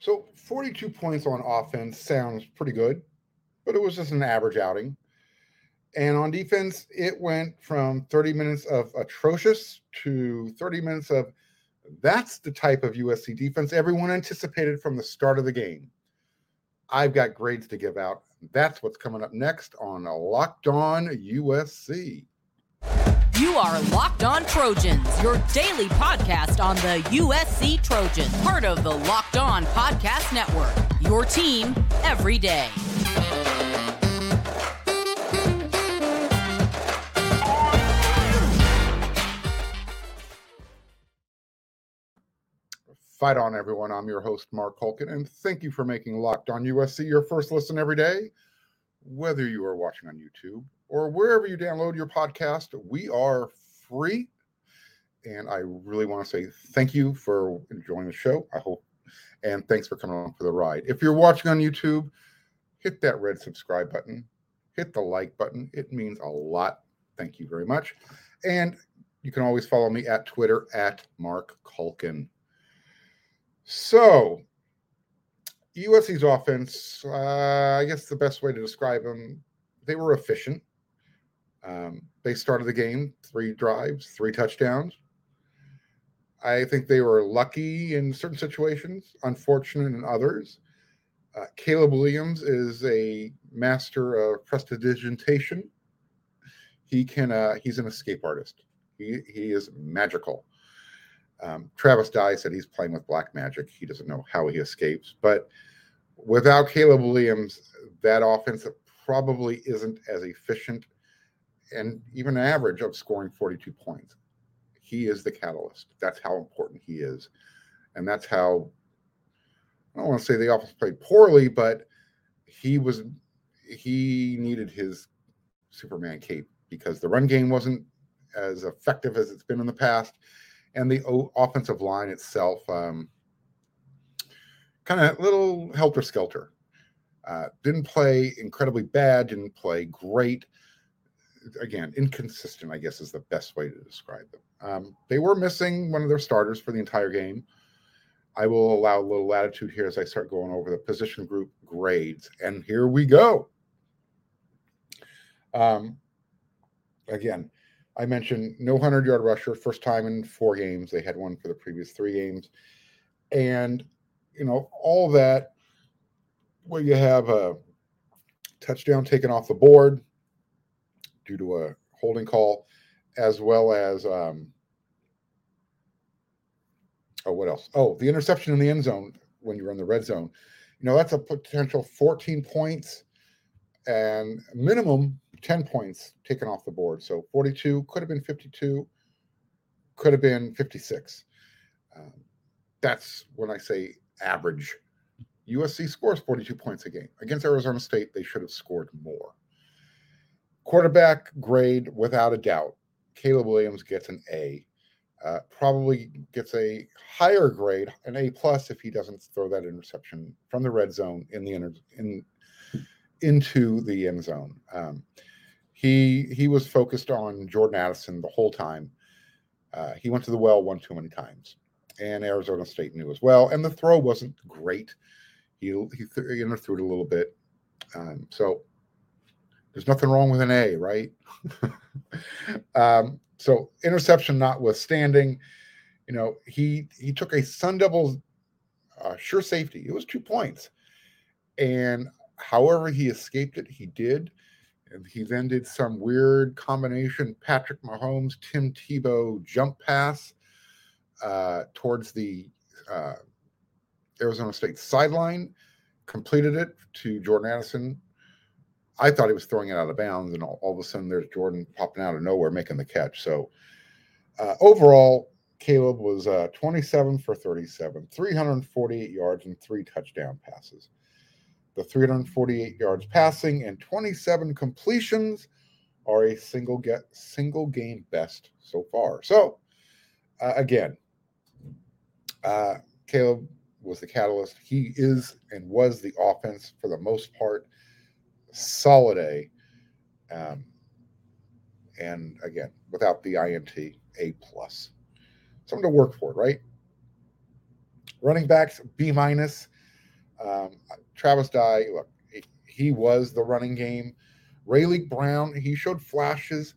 So 42 points on offense sounds pretty good, but it was just an average outing. And on defense, it went from 30 minutes of atrocious to 30 minutes of that's the type of USC defense everyone anticipated from the start of the game. I've got grades to give out. That's what's coming up next on Locked On USC. You are Locked On Trojans, your daily podcast on the USC Trojans, part of the Locked On Podcast Network, your team every day. Fight on, everyone. I'm your host, Mark Holkin, and thank you for making Locked On USC your first listen every day, whether you are watching on YouTube or wherever you download your podcast. We are free. And I really want to say thank you for enjoying the show, I hope. And thanks for coming along for the ride. If you're watching on YouTube, hit that red subscribe button. Hit the like button. It means a lot. Thank you very much. And you can always follow me at Twitter at Mark Culkin. So USC's offense, I guess the best way to describe them, they were efficient. They started the game, 3 drives, 3 touchdowns. I think they were lucky in certain situations, unfortunate in others. Caleb Williams is a master of prestidigitation. He can, he's an escape artist. He is magical. Travis Dye said he's playing with black magic. He doesn't know how he escapes. But without Caleb Williams, that offense probably isn't as efficient and even an average of scoring 42 points. He is the catalyst. That's how important he is. And that's how, I don't want to say the offense played poorly, but he needed his Superman cape because the run game wasn't as effective as it's been in the past. And the offensive line itself, kind of a little helter-skelter. Didn't play incredibly bad, didn't play great. Again, inconsistent, I guess, is the best way to describe them. They were missing one of their starters for the entire game. I will allow a little latitude here as I start going over the position group grades. And here we go. Again, I mentioned no 100-yard rusher, first time in 4 games. They had one for the previous 3 games. And, you know, all that, well, you have a touchdown taken off the board due to a holding call, as well as, what else? Oh, the interception in the end zone when you're in the red zone. You know, that's a potential 14 points and minimum 10 points taken off the board. So 42, could have been 52, could have been 56. That's when I say average. USC scores 42 points a game. Against Arizona State, they should have scored more. Quarterback grade, without a doubt, Caleb Williams gets an A. Probably gets a higher grade, an A+, if he doesn't throw that interception from the red zone into the end zone. He was focused on Jordan Addison the whole time. He went to the well one too many times, and Arizona State knew as well. And the throw wasn't great. He threw it a little bit. So there's nothing wrong with an A, right? So interception notwithstanding, you know, he took a Sun Devils sure safety. It was 2 points. And however he escaped it, he did. And he then did some weird combination Patrick Mahomes, Tim Tebow jump pass towards the Arizona State sideline, completed it to Jordan Addison. I thought he was throwing it out of bounds, and all of a sudden there's Jordan popping out of nowhere making the catch. So overall, Caleb was 27 for 37, 348 yards and 3 touchdown passes. The 348 yards passing and 27 completions are a single game best so far. So, again, Caleb was the catalyst. He is and was the offense for the most part. Solid A. And, again, without the INT, A+. Something to work for, right? Running backs, B-. Travis Dye, look, he was the running game. Rayleigh Brown, he showed flashes.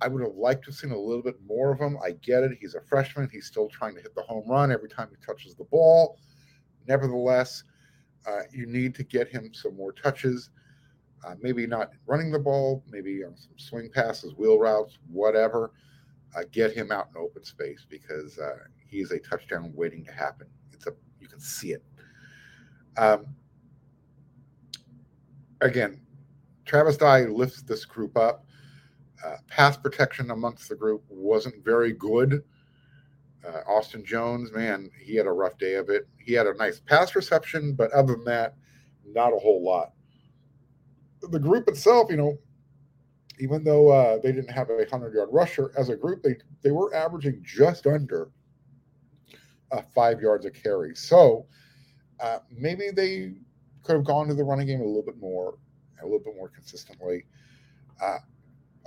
I would have liked to have seen a little bit more of him. I get it. He's a freshman. He's still trying to hit the home run every time he touches the ball. Nevertheless, you need to get him some more touches. Maybe not running the ball, maybe on some swing passes, wheel routes, whatever. Get him out in open space because he's a touchdown waiting to happen. You can see it. Again, Travis Dye lifts this group up. Pass protection amongst the group wasn't very good. Austin Jones, man, he had a rough day of it. He had a nice pass reception, but other than that, not a whole lot. The group itself, you know, even though they didn't have a 100-yard rusher, as a group, they were averaging just under 5 yards a carry. So maybe they could have gone to the running game a little bit more consistently.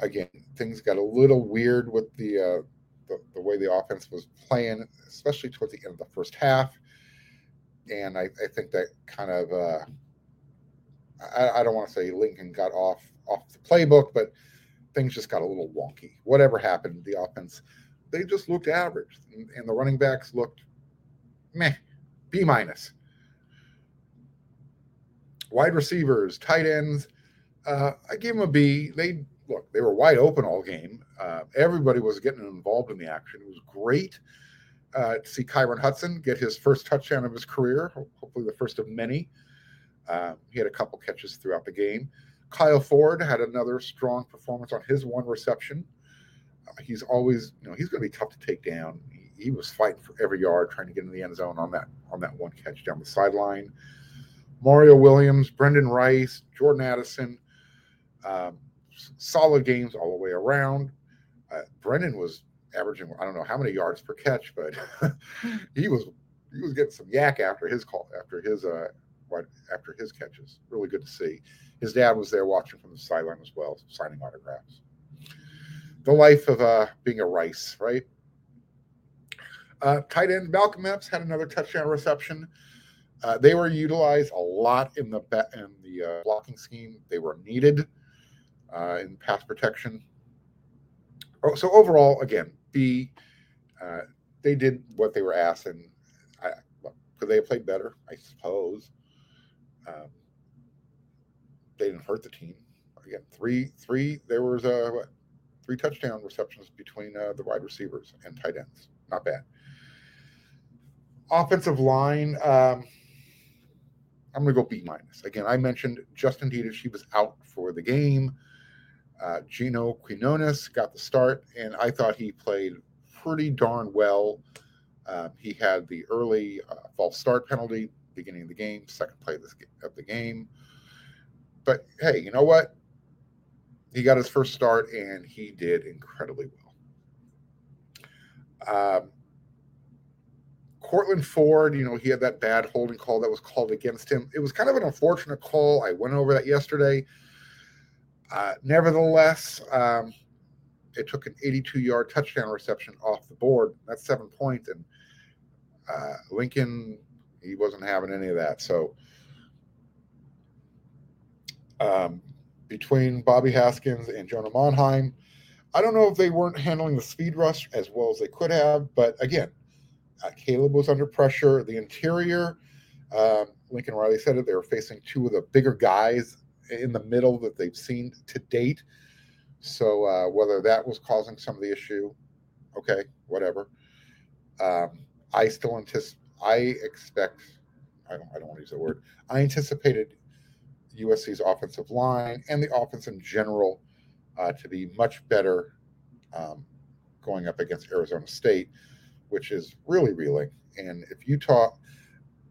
Again, things got a little weird with the way the offense was playing, especially towards the end of the first half. And I think that kind of I don't want to say Lincoln got off the playbook, but things just got a little wonky. Whatever happened, the offense, they just looked average. And the running backs looked meh, B-. Wide receivers, tight ends, I gave them a B. They were wide open all game. Everybody was getting involved in the action. It was great to see Kyron Hudson get his first touchdown of his career, hopefully the first of many. He had a couple catches throughout the game. Kyle Ford had another strong performance on his one reception. He's always, you know, he's going to be tough to take down. He was fighting for every yard, trying to get in the end zone on that one catch down the sideline. Mario Williams, Brendan Rice, Jordan Addison, solid games all the way around. Brendan was averaging, I don't know how many yards per catch, but he was getting some yak after his catches. Really good to see. His dad was there watching from the sideline as well, signing autographs. The life of being a Rice, right? Tight end Malcolm Epps had another touchdown reception. They were utilized a lot in the blocking scheme. They were needed in pass protection. So overall, again, B. They did what they were asked, and could they have played better? I suppose. They didn't hurt the team. Again, three. There was three touchdown receptions between the wide receivers and tight ends. Not bad. Offensive line. I'm going to go B-. Again, I mentioned Justin Dieters. She was out for the game. Gino Quinones got the start, and I thought he played pretty darn well. He had the early false start penalty, beginning of the game, second play of the game. But, hey, you know what? He got his first start, and he did incredibly well. Courtland Ford, you know, he had that bad holding call that was called against him. It was kind of an unfortunate call. I went over that yesterday. Nevertheless, it took an 82-yard touchdown reception off the board. That's 7 points, and Lincoln, he wasn't having any of that. So between Bobby Haskins and Jonah Monheim, I don't know if they weren't handling the speed rush as well as they could have, but again, Caleb was under pressure. The interior, Lincoln Riley said it, they were facing two of the bigger guys in the middle that they've seen to date. So whether that was causing some of the issue, okay, whatever. I anticipated USC's offensive line and the offense in general to be much better going up against Arizona State, which is really reeling. And if Utah,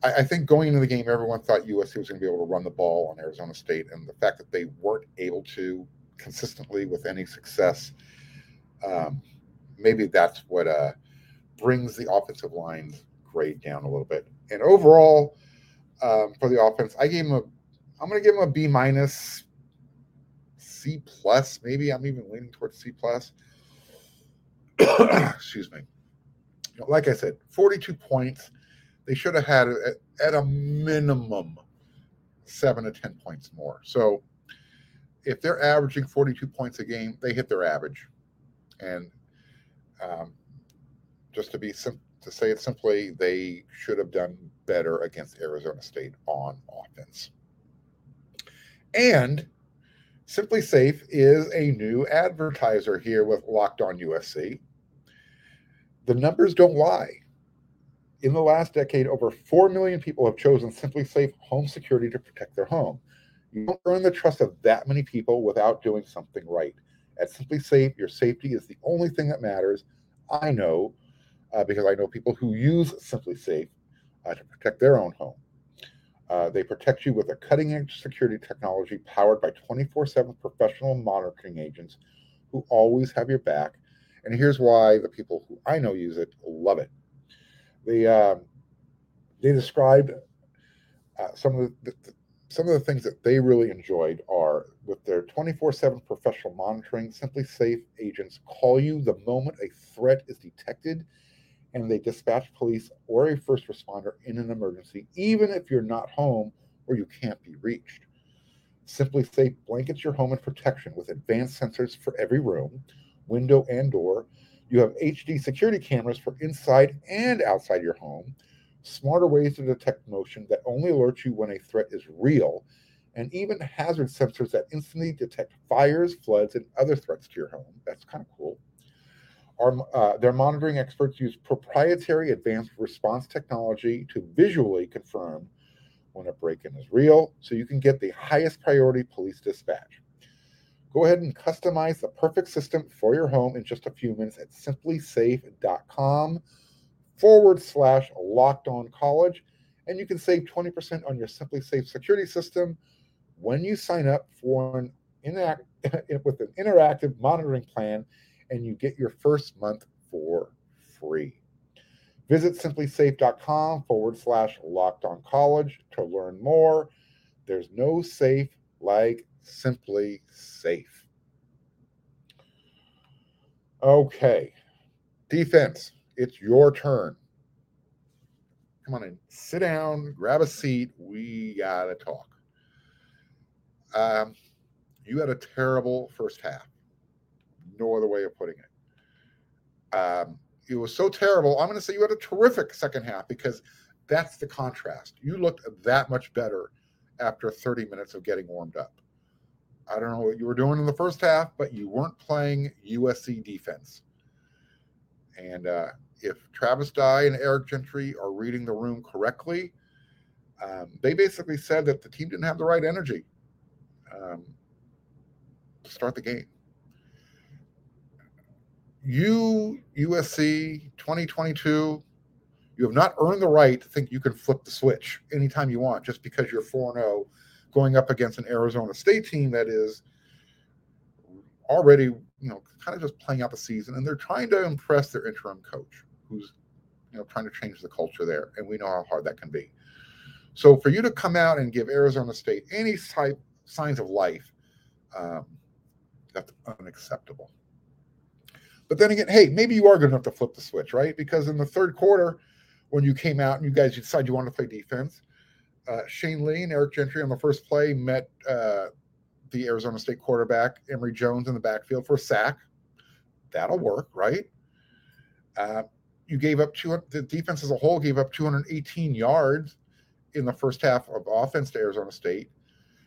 I think going into the game, everyone thought USC was going to be able to run the ball on Arizona State. And the fact that they weren't able to consistently with any success, maybe that's what brings the offensive line's grade down a little bit. And overall, for the offense, I'm going to give them a B-, C+. Maybe I'm even leaning towards C+. Excuse me. Like I said, 42 points. they should have had at a minimum 7 to 10 points more. So if they're averaging 42 points a game, they hit their average. And just to be to say it simply, they should have done better against Arizona State on offense. And SimpliSafe is a new advertiser here with Locked On USC. The numbers don't lie. In the last decade, over 4 million people have chosen SimpliSafe home security to protect their home. You don't earn the trust of that many people without doing something right. At SimpliSafe, your safety is the only thing that matters. I know because I know people who use SimpliSafe to protect their own home. They protect you with a cutting-edge security technology powered by 24/7 professional monitoring agents who always have your back. And here's why the people who I know use it love it. They described some of the things that they really enjoyed are with their 24/7 professional monitoring. SimpliSafe agents call you the moment a threat is detected, and they dispatch police or a first responder in an emergency, even if you're not home or you can't be reached. SimpliSafe blankets your home in protection with advanced sensors for every room, window, and door. You have HD security cameras for inside and outside your home, smarter ways to detect motion that only alerts you when a threat is real, and even hazard sensors that instantly detect fires, floods, and other threats to your home. That's kind of cool. Their monitoring experts use proprietary advanced response technology to visually confirm when a break-in is real, so you can get the highest priority police dispatch. Go ahead and customize the perfect system for your home in just a few minutes at simplysafe.com/lockedoncollege, and you can save 20% on your SimpliSafe security system when you sign up for with an interactive monitoring plan, and you get your first month for free. Visit simplysafe.com/lockedoncollege to learn more. There's no safe like SimpliSafe. Okay. Defense, it's your turn. Come on in. Sit down, grab a seat. We got to talk. You had a terrible first half. No other way of putting it. It was so terrible. I'm going to say you had a terrific second half because that's the contrast. You looked that much better after 30 minutes of getting warmed up. I don't know what you were doing in the first half, but you weren't playing USC defense. And if Travis Dye and Eric Gentry are reading the room correctly, they basically said that the team didn't have the right energy to start the game. You, USC 2022, you have not earned the right to think you can flip the switch anytime you want just because you're 4-0 going up against an Arizona State team that is already, kind of just playing out the season. And they're trying to impress their interim coach who's, trying to change the culture there. And we know how hard that can be. So for you to come out and give Arizona State any signs of life, that's unacceptable. But then again, hey, maybe you are good enough to flip the switch, right? Because in the third quarter, when you came out and you guys decided you wanted to play defense, Shane Lee and Eric Gentry on the first play met the Arizona State quarterback, Emery Jones, in the backfield for a sack. That'll work, right? You gave up the defense as a whole gave up 218 yards in the first half of offense to Arizona State.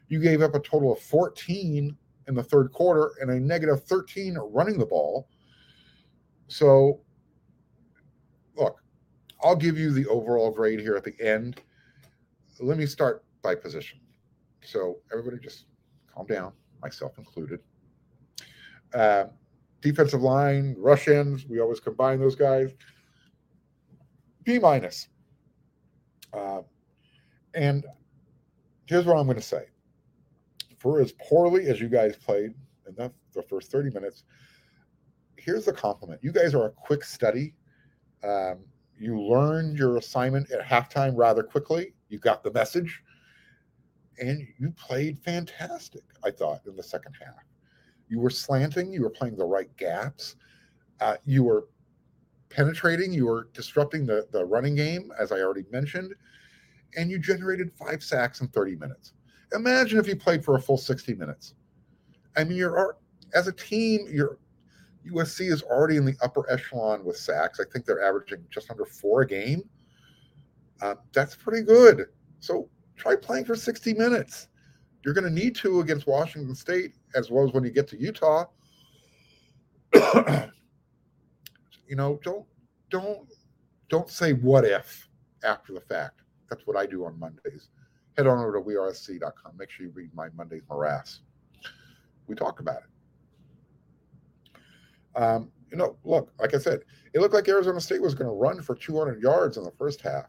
You gave up a total of 14 in the third quarter and a negative 13 running the ball. So, look, I'll give you the overall grade here at the end. Let me start by position. So everybody just calm down, myself included. Defensive line, rush ends, we always combine those guys. B-. And here's what I'm going to say. For as poorly as you guys played in the first 30 minutes, here's the compliment. You guys are a quick study. You learned your assignment at halftime rather quickly. You got the message. And you played fantastic, I thought, in the second half. You were slanting. You were playing the right gaps. You were penetrating, you were disrupting the running game, as I already mentioned, and you generated 5 sacks in 30 minutes. Imagine if you played for a full 60 minutes. I mean, you're as a team, your USC is already in the upper echelon with sacks. I think they're averaging just under 4 a game. That's pretty good. So try playing for 60 minutes. You're going to need to against Washington State, as well as when you get to Utah. You know, don't say what if after the fact. That's what I do on Mondays. Head on over to WeAreSC.com. Make sure you read my Monday morass. We talk about it. You know, look, like I said, it looked like Arizona State was going to run for 200 yards in the first half.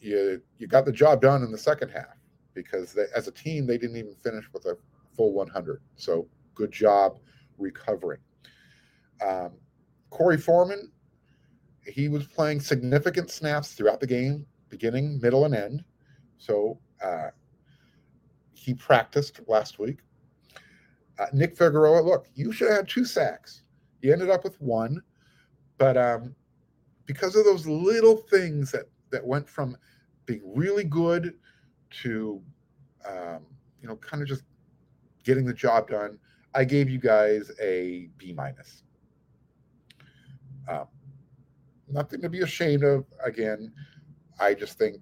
You got the job done in the second half, because they, as a team, they didn't even finish with a full 100. So good job recovering. Corey Foreman, he was playing significant snaps throughout the game, beginning, middle, and end. So he practiced last week. Nick Figueroa, look, you should have had 2 sacks. You ended up with 1. But because of those little things that went from being really good to, you know, kind of just getting the job done, I gave you guys a B-. Nothing to be ashamed of. Again, I just think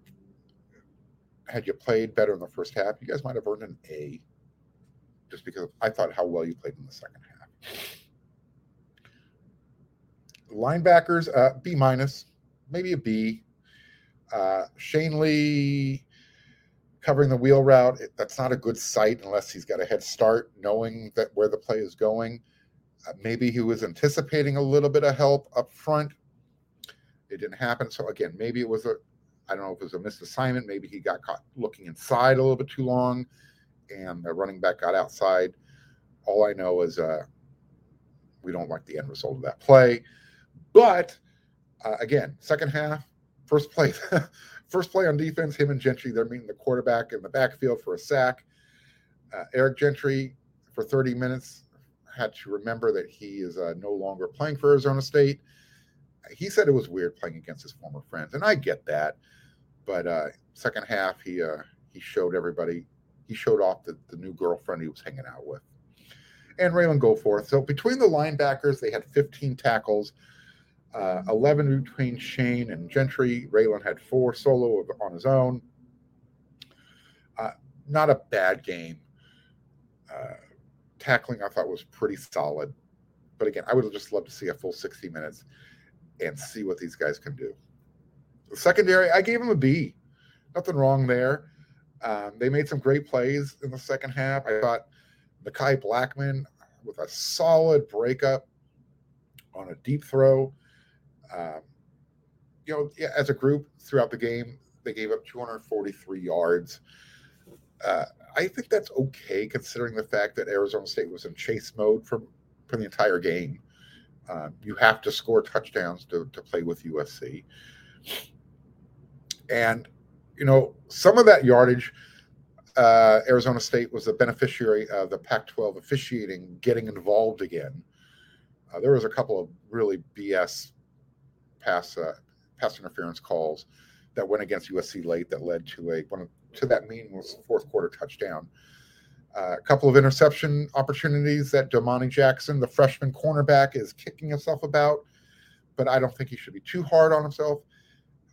had you played better in the first half, you guys might have earned an A, just because I thought how well you played in the second half. Linebackers, B-, maybe a B. Shane Lee covering the wheel route, that's not a good sight unless he's got a head start, knowing that where the play is going. Maybe he was anticipating a little bit of help up front. It didn't happen. So, again, maybe it was I don't know if it was a missed assignment. Maybe he got caught looking inside a little bit too long, and the running back got outside. All I know is we don't like the end result of that play. But, again, second half, first play. First play on defense, him and Gentry, they're meeting the quarterback in the backfield for a sack. Eric Gentry, for 30 minutes, had to remember that he is no longer playing for Arizona State. He said it was weird playing against his former friends, and I get that. But second half, he showed everybody. He showed off the new girlfriend he was hanging out with. And Raylan Goforth. So between the linebackers, they had 15 tackles. 11 between Shane and Gentry. Raylan had 4 solo on his own. Not a bad game. Tackling, I thought, was pretty solid. But again, I would just love to see a full 60 minutes and see what these guys can do. The secondary, I gave them a B. Nothing wrong there. They made some great plays in the second half. I thought Mekhi Blackman with a solid breakup on a deep throw. You know, yeah, as a group throughout the game, they gave up 243 yards. I think that's okay, considering the fact that Arizona State was in chase mode for the entire game. You have to score touchdowns to play with USC. And, you know, some of that yardage, Arizona State was the beneficiary of the Pac-12 officiating getting involved again. There was a couple of really BS pass interference calls that went against USC late that led to that meaningless fourth quarter touchdown. A couple of interception opportunities that Damani Jackson, the freshman cornerback, is kicking himself about, but I don't think he should be too hard on himself.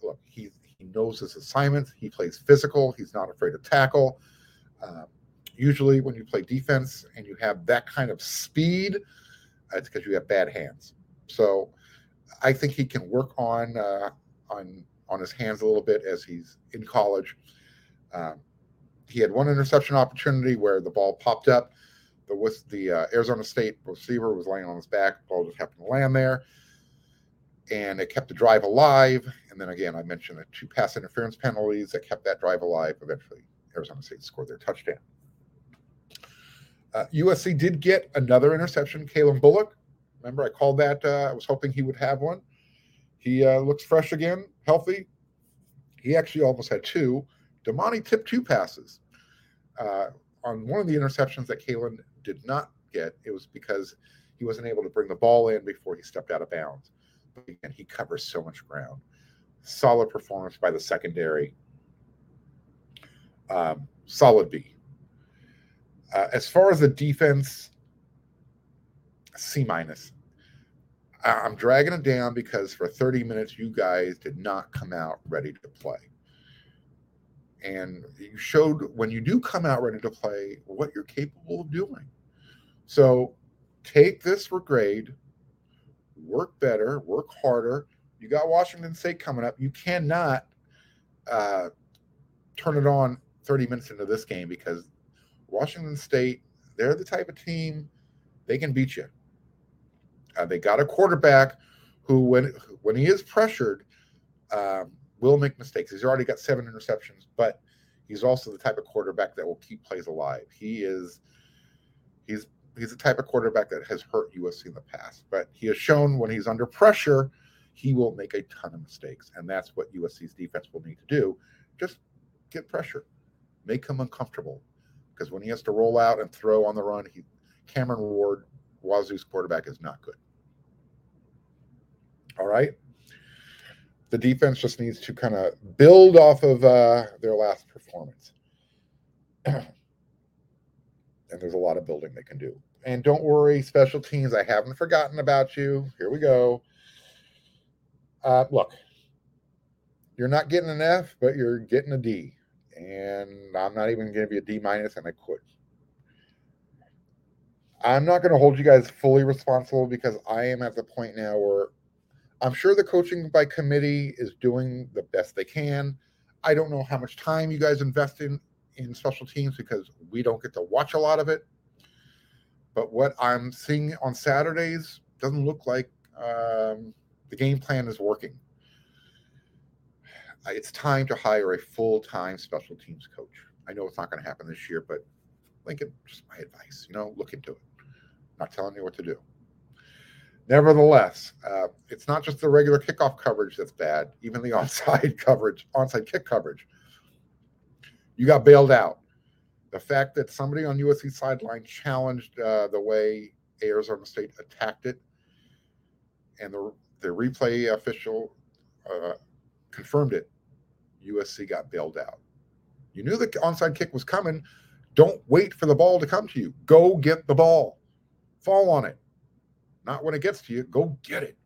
Look, he knows his assignments. He plays physical. He's not afraid to tackle. Usually when you play defense and you have that kind of speed, it's because you have bad hands. So I think he can work on his hands a little bit as he's in college. He had one interception opportunity where the ball popped up. The Arizona State receiver was laying on his back. Ball just happened to land there. And it kept the drive alive. And then, again, I mentioned the 2 pass interference penalties that kept that drive alive. Eventually, Arizona State scored their touchdown. USC did get another interception. Kalen Bullock, remember I called that. I was hoping he would have one. He looks fresh again, healthy. He actually almost had 2. Damani tipped 2 passes. On one of the interceptions that Kalen did not get, it was because he wasn't able to bring the ball in before he stepped out of bounds. again, he covers so much ground. Solid performance by the secondary. Solid B. As far as the defense, C-. I'm dragging it down because for 30 minutes, you guys did not come out ready to play. And you showed when you do come out ready to play what you're capable of doing. So take this for grade, work better, work harder. You got Washington State coming up. You cannot turn it on 30 minutes into this game because Washington State, they're the type of team, they can beat you. They got a quarterback who, when he is pressured, will make mistakes. He's already got 7 interceptions, but he's also the type of quarterback that will keep plays alive. He's the type of quarterback that has hurt USC in the past, but he has shown when he's under pressure, he will make a ton of mistakes, and that's what USC's defense will need to do. Just get pressure. Make him uncomfortable, because when he has to roll out and throw on the run, Cameron Ward, Wazoo's quarterback, is not good. All right? The defense just needs to kind of build off of their last performance. And there's a lot of building they can do. And don't worry, special teams, I haven't forgotten about you. Here we go. Look, you're not getting an F, but you're getting a D. And I'm not even going to be a D-, and I quit. I'm not going to hold you guys fully responsible because I am at the point now where I'm sure the coaching by committee is doing the best they can. I don't know how much time you guys invest in special teams because we don't get to watch a lot of it. But what I'm seeing on Saturdays doesn't look like the game plan is working. It's time to hire a full-time special teams coach. I know it's not going to happen this year, but Lincoln, just my advice, look into it. I'm not telling you what to do. Nevertheless, it's not just the regular kickoff coverage that's bad, even the onside kick coverage. You got bailed out. The fact that somebody on USC sideline challenged the way Arizona State attacked it, and the replay official confirmed it, USC got bailed out. You knew the onside kick was coming. Don't wait for the ball to come to you. Go get the ball. Fall on it. Not when it gets to you. Go get it.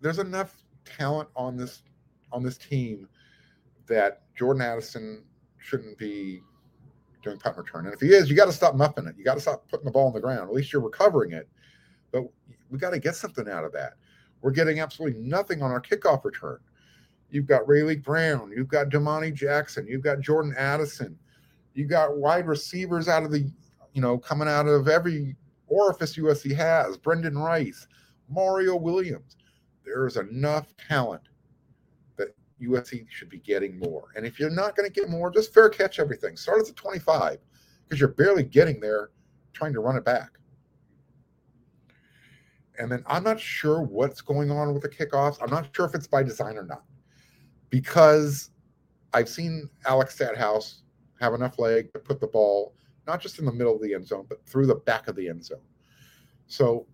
There's enough talent on this team that Jordan Addison shouldn't be doing punt return. And if he is, you got to stop muffing it. You got to stop putting the ball on the ground. At least you're recovering it. But we got to get something out of that. We're getting absolutely nothing on our kickoff return. You've got Rayleigh Brown. You've got Damani Jackson. You've got Jordan Addison. You've got wide receivers out of the, coming out of every orifice USC has. Brendan Rice, Mario Williams. There's enough talent that USC should be getting more. And if you're not going to get more, just fair catch everything. Start at the 25 because you're barely getting there trying to run it back. And then I'm not sure what's going on with the kickoffs. I'm not sure if it's by design or not, because I've seen Alex Stathouse have enough leg to put the ball not just in the middle of the end zone, but through the back of the end zone. So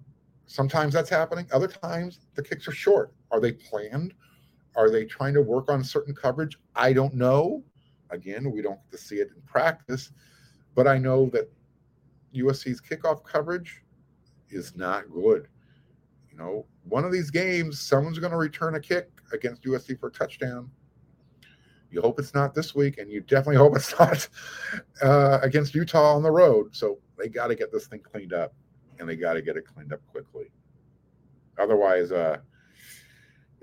sometimes that's happening. Other times the kicks are short. Are they planned? Are they trying to work on certain coverage? I don't know. Again, we don't get to see it in practice, but I know that USC's kickoff coverage is not good. One of these games, someone's going to return a kick against USC for a touchdown. You hope it's not this week, and you definitely hope it's not against Utah on the road. So they got to get this thing cleaned up, and they got to get it cleaned up quickly. Otherwise,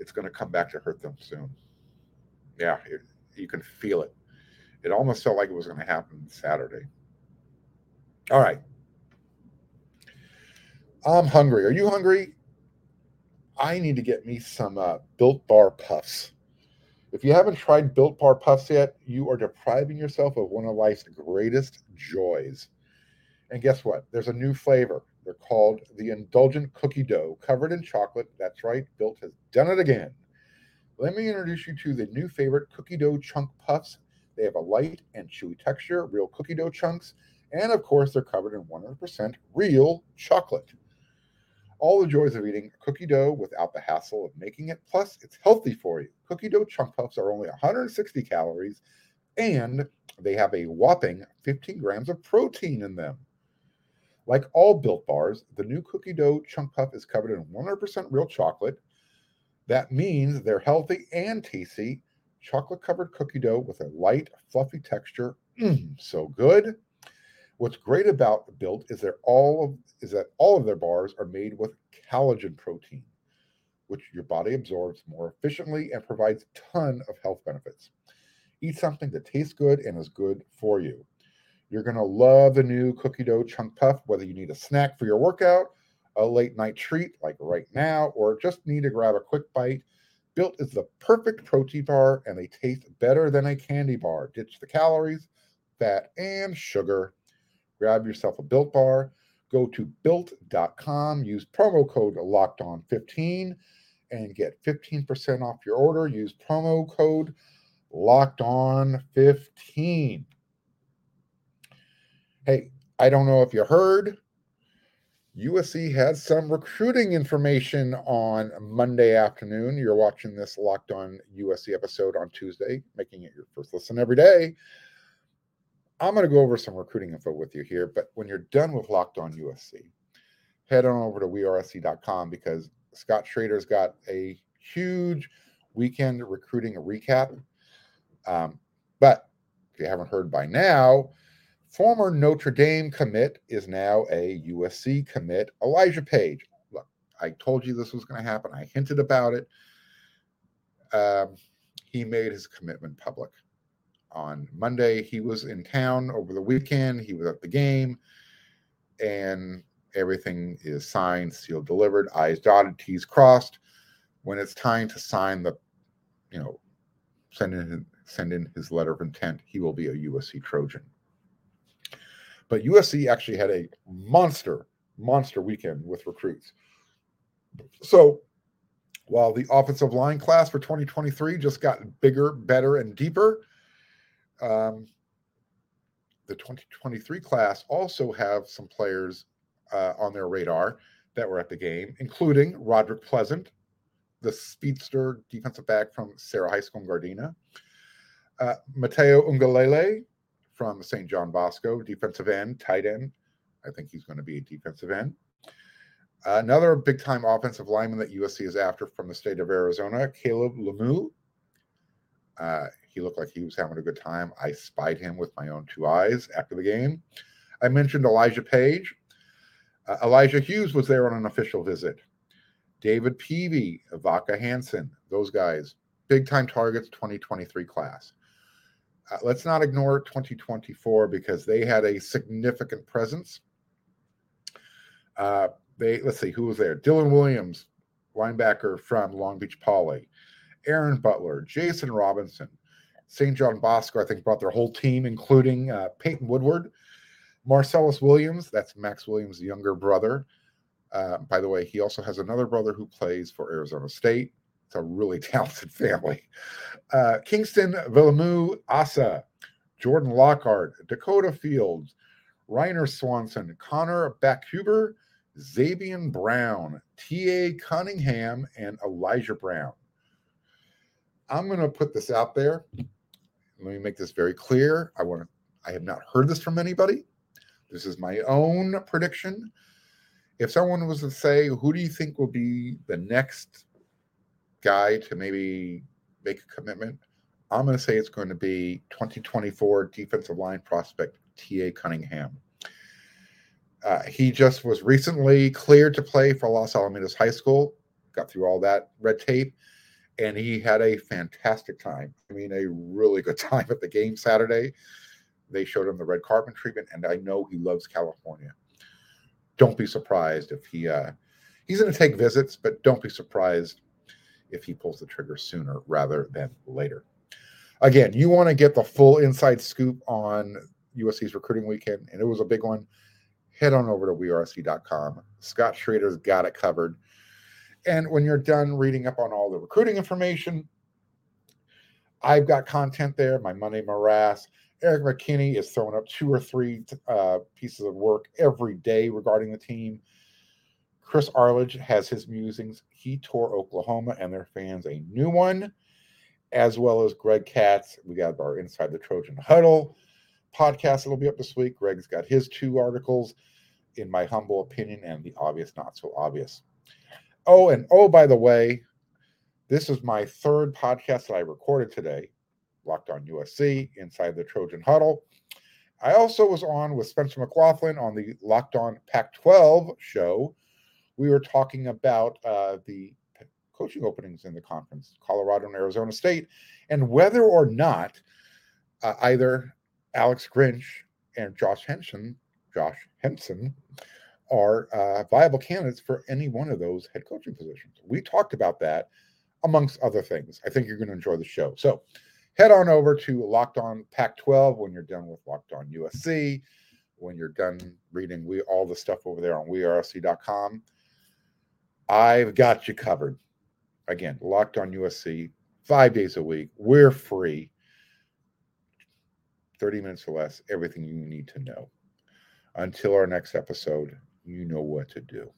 it's going to come back to hurt them soon. Yeah, you can feel it. It almost felt like it was going to happen Saturday. All right. I'm hungry. Are you hungry? I need to get me some Built Bar Puffs. If you haven't tried Built Bar Puffs yet, you are depriving yourself of one of life's greatest joys. And guess what? There's a new flavor. They're called the Indulgent Cookie Dough, covered in chocolate. That's right. Built has done it again. Let me introduce you to the new favorite Cookie Dough Chunk Puffs. They have a light and chewy texture, real cookie dough chunks, and, of course, they're covered in 100% real chocolate. all the joys of eating cookie dough without the hassle of making it. Plus, it's healthy for you. Cookie dough chunk puffs are only 160 calories, and they have a whopping 15 grams of protein in them. Like all Built Bars, the new cookie dough chunk puff is covered in 100% real chocolate. That means they're healthy and tasty. Chocolate-covered cookie dough with a light, fluffy texture. So good. What's great about Built is that all of their bars are made with collagen protein, which your body absorbs more efficiently and provides a ton of health benefits. Eat something that tastes good and is good for you. You're going to love the new cookie dough chunk puff, whether you need a snack for your workout, a late night treat like right now, or just need to grab a quick bite. Built is the perfect protein bar, and they taste better than a candy bar. Ditch the calories, fat, and sugar. Grab yourself a Built Bar. Go to Built.com. Use promo code LOCKEDON15 and get 15% off your order. Use promo code LOCKEDON15. Hey, I don't know if you heard, USC has some recruiting information on Monday afternoon. You're watching this Locked On USC episode on Tuesday, making it your first listen every day. I'm going to go over some recruiting info with you here, but when you're done with Locked On USC, head on over to WeAreSC.com because Scott Schrader's got a huge weekend recruiting recap. But if you haven't heard by now, former Notre Dame commit is now a USC commit, Elijah Paige. Look, I told you this was going to happen. I hinted about it. He made his commitment public on Monday. He was in town over the weekend. He was at the game. And everything is signed, sealed, delivered, I's dotted, T's crossed. When it's time to sign the, send in his letter of intent, he will be a USC Trojan. But USC actually had a monster weekend with recruits. So while the offensive line class for 2023 just got bigger, better, and deeper, the 2023 class also have some players on their radar that were at the game, including Roderick Pleasant, the speedster defensive back from Sarah High School in Gardena, Mateo Ungalele, from St. John Bosco, defensive end, tight end. I think he's going to be a defensive end. Another big-time offensive lineman that USC is after from the state of Arizona, Caleb Lemieux. He looked like he was having a good time. I spied him with my own two eyes after the game. I mentioned Elijah Paige. Elijah Hughes was there on an official visit. David Peavy, Vaca Hansen, those guys, big-time targets, 2023 class. Let's not ignore 2024 because they had a significant presence. Let's see, who was there? Dylan Williams, linebacker from Long Beach Poly. Aaron Butler, Jason Robinson, St. John Bosco, I think, brought their whole team, including Peyton Woodward. Marcellus Williams, that's Max Williams' younger brother. By the way, he also has another brother who plays for Arizona State. It's a really talented family. Kingston Villamu Asa, Jordan Lockhart, Dakota Fields, Reiner Swanson, Connor Backhuber, Zabian Brown, T.A. Cunningham, and Elijah Brown. I'm going to put this out there. Let me make this very clear. I have not heard this from anybody. This is my own prediction. If someone was to say, who do you think will be the next guy to maybe make a commitment, I'm going to say it's going to be 2024 defensive line prospect T.A. Cunningham. He just was recently cleared to play for Los Alamitos High School, got through all that red tape, and he had a fantastic time. I mean, a really good time at the game Saturday. They showed him the red carpet treatment, and I know he loves California. Don't be surprised if he's going to take visits, but don't be surprised if he pulls the trigger sooner rather than later. Again, you want to get the full inside scoop on USC's recruiting weekend, and it was a big one. Head on over to WeAreSC.com. Scott Schrader's got it covered. And when you're done reading up on all the recruiting information, I've got content there. My Monday morass. Eric McKinney is throwing up two or three pieces of work every day regarding the team. Chris Arledge has his musings. He tore Oklahoma and their fans a new one, as well as Greg Katz. We got our Inside the Trojan Huddle podcast that'll be up this week. Greg's got his two articles, in my humble opinion, and the obvious, not so obvious. Oh, and by the way, this is my third podcast that I recorded today, Locked On USC, Inside the Trojan Huddle. I also was on with Spencer McLaughlin on the Locked On Pac-12 show. We were talking about the coaching openings in the conference, Colorado and Arizona State, and whether or not either Alex Grinch and Josh Henson are viable candidates for any one of those head coaching positions. We talked about that, amongst other things. I think you're going to enjoy the show. So head on over to Locked On Pac-12 when you're done with Locked On USC, when you're done reading all the stuff over there on WeAreSC.com. I've got you covered. Again, Locked On USC, 5 days a week. We're free. 30 minutes or less, everything you need to know. Until our next episode, you know what to do.